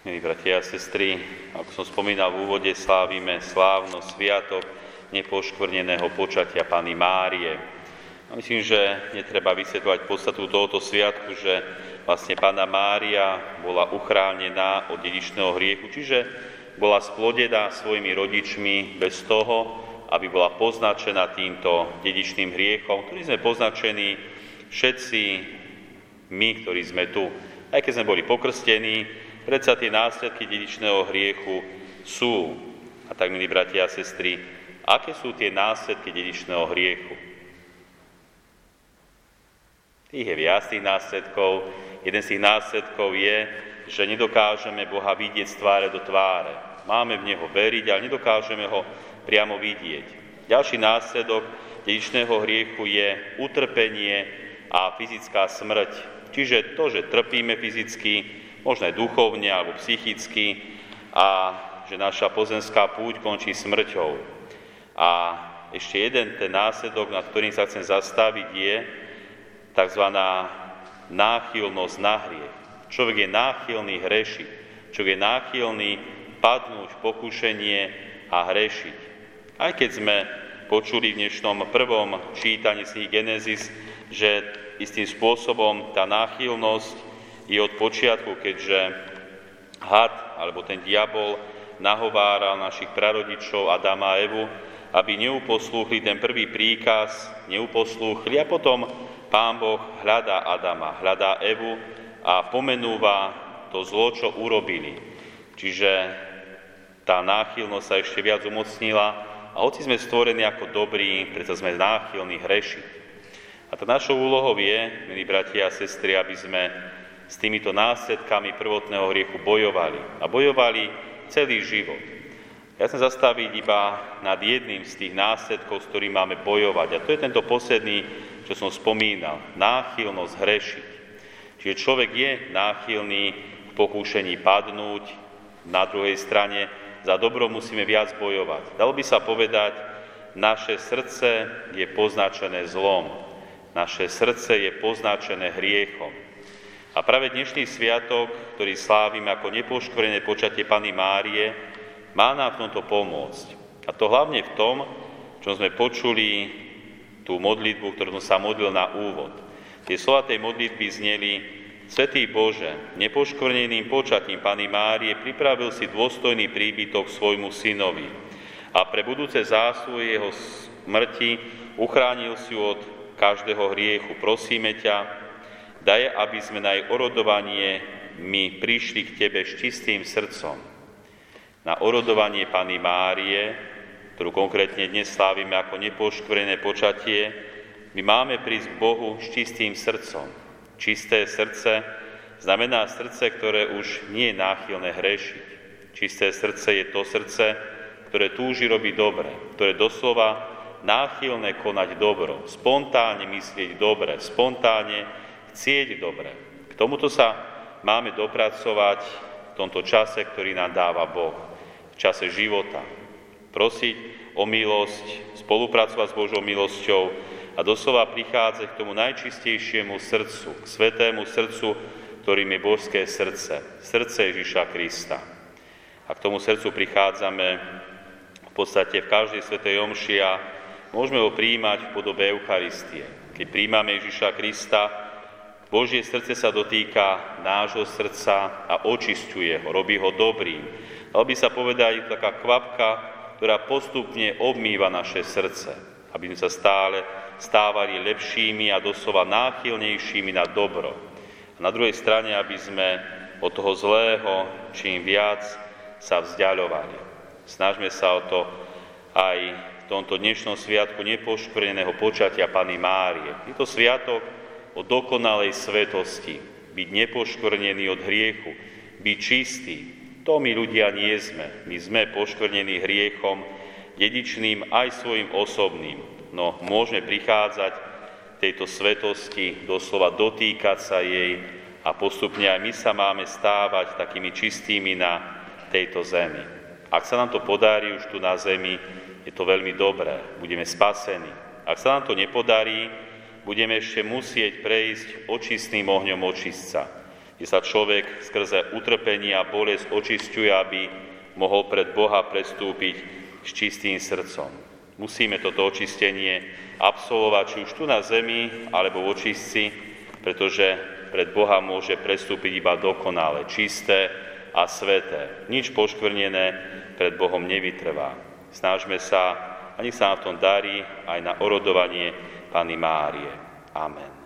Milí bratia a sestry, ako som spomínal v úvode, slávime slávno sviatok Nepoškvrneného počatia Panny Márie. A myslím, že netreba vysvetľovať podstatu tohoto sviatku, že vlastne Panna Mária bola uchránená od dedičného hriechu, čiže bola splodená svojimi rodičmi bez toho, aby bola poznačená týmto dedičným hriechom, ktorý sme poznačení všetci my, ktorí sme tu. Aj keď sme boli pokrstení, predsa tie následky dedičného hriechu sú. A tak, milí bratia a sestry, aké sú tie následky dedičného hriechu? Tých je viac tých následkov. Jeden z tých následkov je, že nedokážeme Boha vidieť z tváre do tváre. Máme v Neho veriť, ale nedokážeme Ho priamo vidieť. Ďalší následok dedičného hriechu je utrpenie a fyzická smrť. Čiže to, že trpíme fyzicky, možno aj duchovne alebo psychicky a že naša pozemská púť končí smrťou. A ešte jeden ten následok, nad ktorým sa chcem zastaviť, je tzv. Náchylnosť na hriech. Človek je náchylný hrešiť. Človek je náchylný padnúť v pokušenie a hrešiť. Aj keď sme počuli v dnešnom prvom čítaní z knihy Genesis, že istým spôsobom tá náchylnosť je od počiatku, keďže had, alebo ten diabol, nahováral našich prarodičov Adama a Evu, aby neuposlúchli ten prvý príkaz, a potom Pán Boh hľadá Adama, hľadá Evu a pomenúva to zlo, čo urobili. Čiže tá náchylnosť sa ešte viac umocnila a hoci sme stvorení ako dobrí, preto sme náchylní hrešiť. A to našou úlohou je, milí bratia a sestry, aby sme s týmito následkami prvotného hriechu bojovali. A bojovali celý život. Ja chcem zastaviť iba nad jedným z tých následkov, s ktorým máme bojovať. A to je tento posledný, čo som spomínal. Náchylnosť hrešiť. Čiže človek je náchylný v pokúšení padnúť. Na druhej strane za dobro musíme viac bojovať. Dalo by sa povedať, naše srdce je poznačené zlom. Naše srdce je poznačené hriechom. A práve dnešný sviatok, ktorý slávime ako nepoškvrnené počatie Panny Márie, má nám v tomto pomôcť. A to hlavne v tom, čo sme počuli tú modlitbu, ktorú som sa modlil na úvod. Tie slova tej modlitby zneli: Svätý Bože, nepoškvrneným počatím Panny Márie pripravil si dôstojný príbytok svojmu synovi a pre budúce zásluhy jeho smrti uchránil si ju od každého hriechu. Prosíme ťa, daj, aby sme na jej orodovanie my prišli k tebe s čistým srdcom. Na orodovanie Panny Márie, ktorú konkrétne dnes slávime ako nepoškvrnené počatie, my máme prísť k Bohu s čistým srdcom. Čisté srdce znamená srdce, ktoré už nie je náchylné hrešiť. Čisté srdce je to srdce, ktoré túži robiť dobre, ktoré doslova náchylné konať dobro, spontánne myslieť dobre, spontánne chcieť dobre. K tomuto sa máme dopracovať v tomto čase, ktorý nám dáva Boh, v čase života. Prosiť o milosť, spolupracovať s Božou milosťou a doslova prichádzať k tomu najčistejšiemu srdcu, k svätému srdcu, ktorým je božské srdce, srdce Ježiša Krista. A k tomu srdcu prichádzame v podstate v každej svätej omši a môžeme ho prijímať v podobe Eucharistie. Keď prijímame Ježiša Krista, Božie srdce sa dotýka nášho srdca a očisťuje ho, robí ho dobrým. Dalo by sa povedať, taká kvapka, ktorá postupne obmýva naše srdce, aby sme sa stále stávali lepšími a doslova náchylnejšími na dobro. A na druhej strane, aby sme od toho zlého čím viac sa vzdialovali. Snažme sa o to aj v tomto dnešnom sviatku nepoškvrneného počatia Panny Márie. Je to sviatok o dokonalej svetosti. Byť nepoškvrnený od hriechu, byť čistý. To my ľudia nie sme. My sme poškvrnení hriechom, dedičným aj svojim osobným. No môžeme prichádzať tejto svetosti, doslova dotýkať sa jej a postupne aj my sa máme stávať takými čistými na tejto zemi. Ak sa nám to podarí už tu na zemi, je to veľmi dobré, budeme spasení. Ak sa nám to nepodarí, budeme ešte musieť prejsť očistným ohňom očistca. kde sa človek skrze utrpenie a bolesť očisťuje, aby mohol pred Boha predstúpiť s čistým srdcom. Musíme toto očistenie absolvovať či už tu na zemi, alebo v očistci, pretože pred Boha môže predstúpiť iba dokonale, čisté a sveté. Nič poškvrnené pred Bohom nevytrvá. Snažme sa, a nech sa nám v tom darí, aj na orodovanie Panny Márie. Amen.